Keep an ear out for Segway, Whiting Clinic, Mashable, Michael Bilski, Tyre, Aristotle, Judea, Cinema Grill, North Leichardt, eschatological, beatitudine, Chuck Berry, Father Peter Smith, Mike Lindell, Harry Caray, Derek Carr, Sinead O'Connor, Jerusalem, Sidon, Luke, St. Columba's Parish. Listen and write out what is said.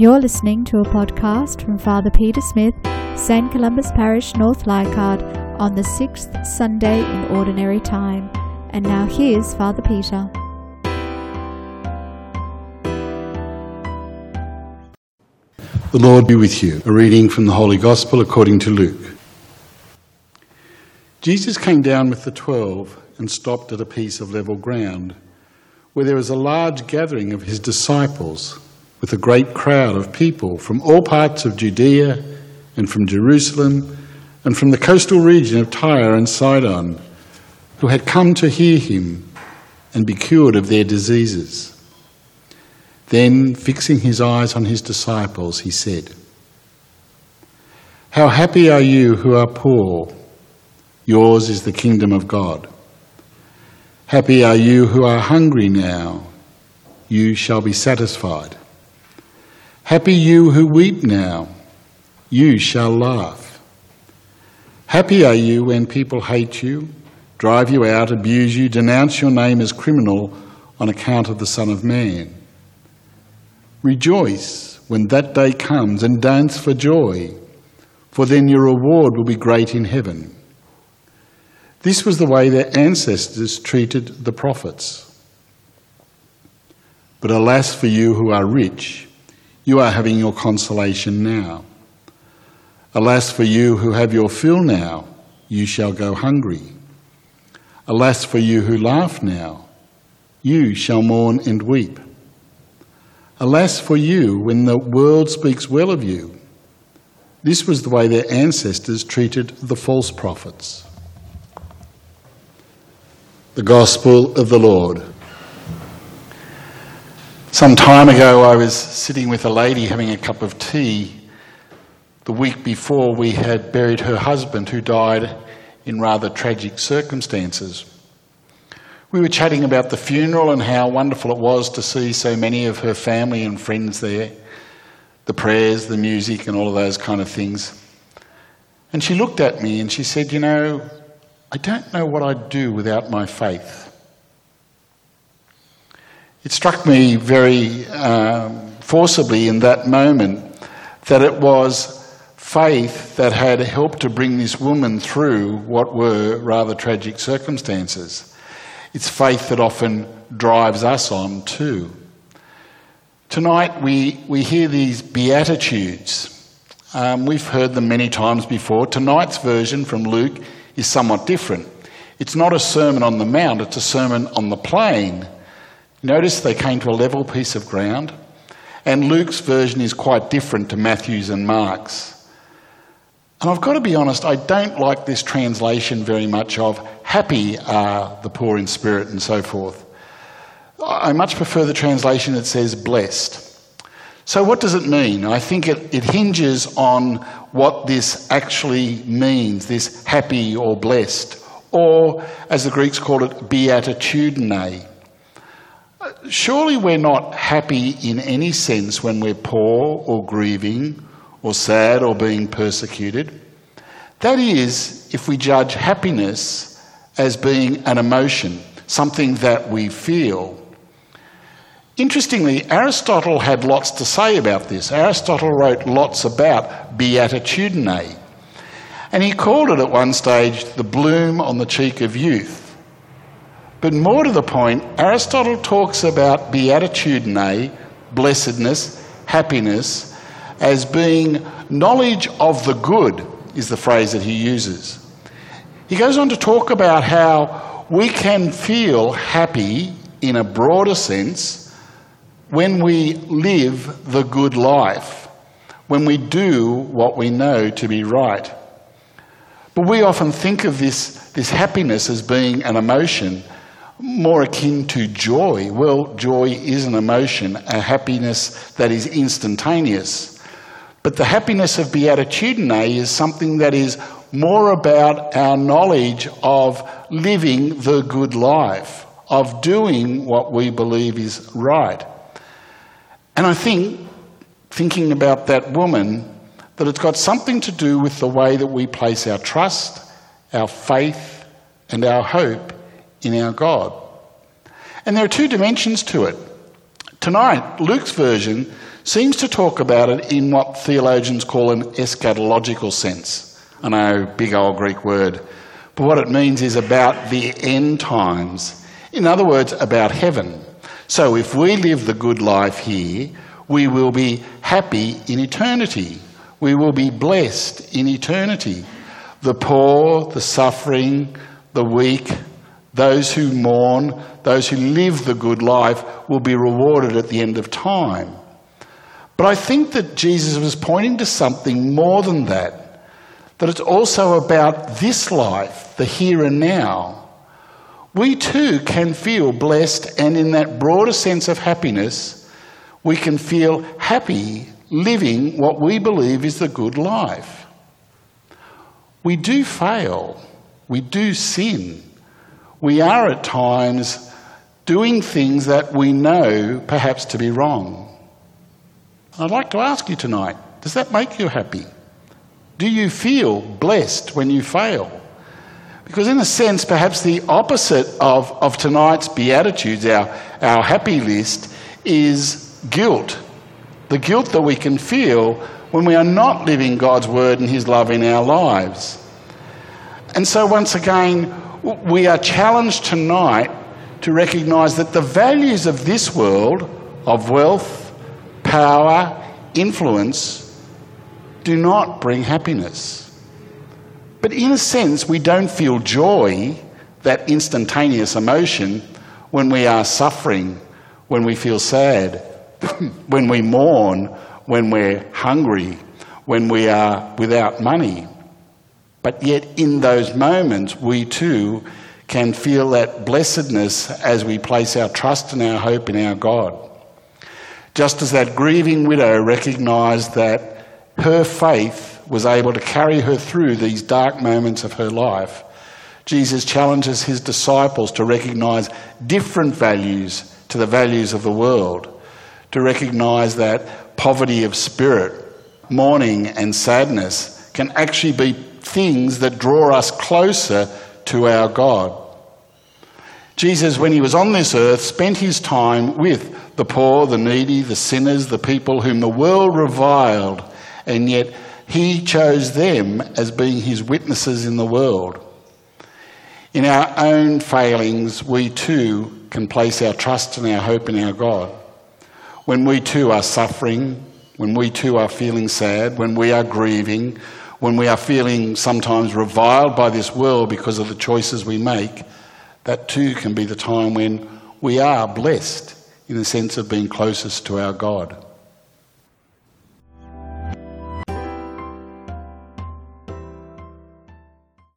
You're listening to a podcast from Father Peter Smith, St. Columba's Parish, North Leichardt, on the 6th Sunday in Ordinary Time. And now here's Father Peter. The Lord be with you. A reading from the Holy Gospel according to Luke. Jesus came down with the 12 and stopped at a piece of level ground, where there was a large gathering of his disciples, with a great crowd of people from all parts of Judea and from Jerusalem and from the coastal region of Tyre and Sidon, who had come to hear him and be cured of their diseases. Then, fixing his eyes on his disciples, he said, "How happy are you who are poor. Yours is the kingdom of God. Happy are you who are hungry now. You shall be satisfied. Happy you who weep now. You shall laugh. Happy are you when people hate you, drive you out, abuse you, denounce your name as criminal on account of the Son of Man. Rejoice when that day comes and dance for joy, for then your reward will be great in heaven. This was the way their ancestors treated the prophets. But alas for you who are rich, you are having your consolation now. Alas for you who have your fill now, you shall go hungry. Alas for you who laugh now, you shall mourn and weep. Alas for you when the world speaks well of you. This was the way their ancestors treated the false prophets." The Gospel of the Lord. Some time ago I was sitting with a lady having a cup of tea. The week before we had buried her husband, who died in rather tragic circumstances. We were chatting about the funeral and how wonderful it was to see so many of her family and friends there, the prayers, the music and all of those kind of things. And she looked at me and she said, "You know, I don't know what I'd do without my faith." It struck me very forcibly in that moment that it was faith that had helped to bring this woman through what were rather tragic circumstances. It's faith that often drives us on too. Tonight we hear these beatitudes. We've heard them many times before. Tonight's version from Luke is somewhat different. It's not a sermon on the mount, it's a sermon on the plain. Notice they came to a level piece of ground, and Luke's version is quite different to Matthew's and Mark's. And I've got to be honest, I don't like this translation very much of "happy are the poor in spirit" and so forth. I much prefer the translation that says "blessed." So what does it mean? I think it hinges on what this actually means, this happy or blessed, or as the Greeks called it, beatitudine. Surely we're not happy in any sense when we're poor or grieving or sad or being persecuted. That is, if we judge happiness as being an emotion, something that we feel. Interestingly, Aristotle had lots to say about this. Aristotle wrote lots about beatitudine, and he called it at one stage the bloom on the cheek of youth. But more to the point, Aristotle talks about beatitudine, blessedness, happiness, as being knowledge of the good, is the phrase that he uses. He goes on to talk about how we can feel happy in a broader sense when we live the good life, when we do what we know to be right. But we often think of this happiness as being an emotion more akin to joy. Well, joy is an emotion, a happiness that is instantaneous. But the happiness of beatitudine is something that is more about our knowledge of living the good life, of doing what we believe is right. And I think, thinking about that woman, that it's got something to do with the way that we place our trust, our faith, and our hope in our God. And there are two dimensions to it. Tonight, Luke's version seems to talk about it in what theologians call an eschatological sense. I know, big old Greek word. But what it means is about the end times. In other words, about heaven. So if we live the good life here, we will be happy in eternity. We will be blessed in eternity. The poor, the suffering, the weak, those who mourn, those who live the good life will be rewarded at the end of time. But I think that Jesus was pointing to something more than that, that it's also about this life, the here and now. We too can feel blessed, and in that broader sense of happiness, we can feel happy living what we believe is the good life. We do fail. We do sin. We are at times doing things that we know perhaps to be wrong. I'd like to ask you tonight, does that make you happy? Do you feel blessed when you fail? Because in a sense, perhaps the opposite of tonight's Beatitudes, our happy list, is guilt. The guilt that we can feel when we are not living God's word and his love in our lives. And so once again, we are challenged tonight to recognise that the values of this world, of wealth, power, influence, do not bring happiness. But in a sense, we don't feel joy, that instantaneous emotion, when we are suffering, when we feel sad, when we mourn, when we're hungry, when we are without money. But yet in those moments, we too can feel that blessedness as we place our trust and our hope in our God. Just as that grieving widow recognised that her faith was able to carry her through these dark moments of her life, Jesus challenges his disciples to recognise different values to the values of the world, to recognise that poverty of spirit, mourning and sadness can actually be things that draw us closer to our God. Jesus, when he was on this earth, spent his time with the poor, the needy, the sinners, the people whom the world reviled, and yet he chose them as being his witnesses in the world. In our own failings, we too can place our trust and our hope in our God. When we too are suffering, when we too are feeling sad, when we are grieving, when we are feeling sometimes reviled by this world because of the choices we make, that too can be the time when we are blessed in the sense of being closest to our God.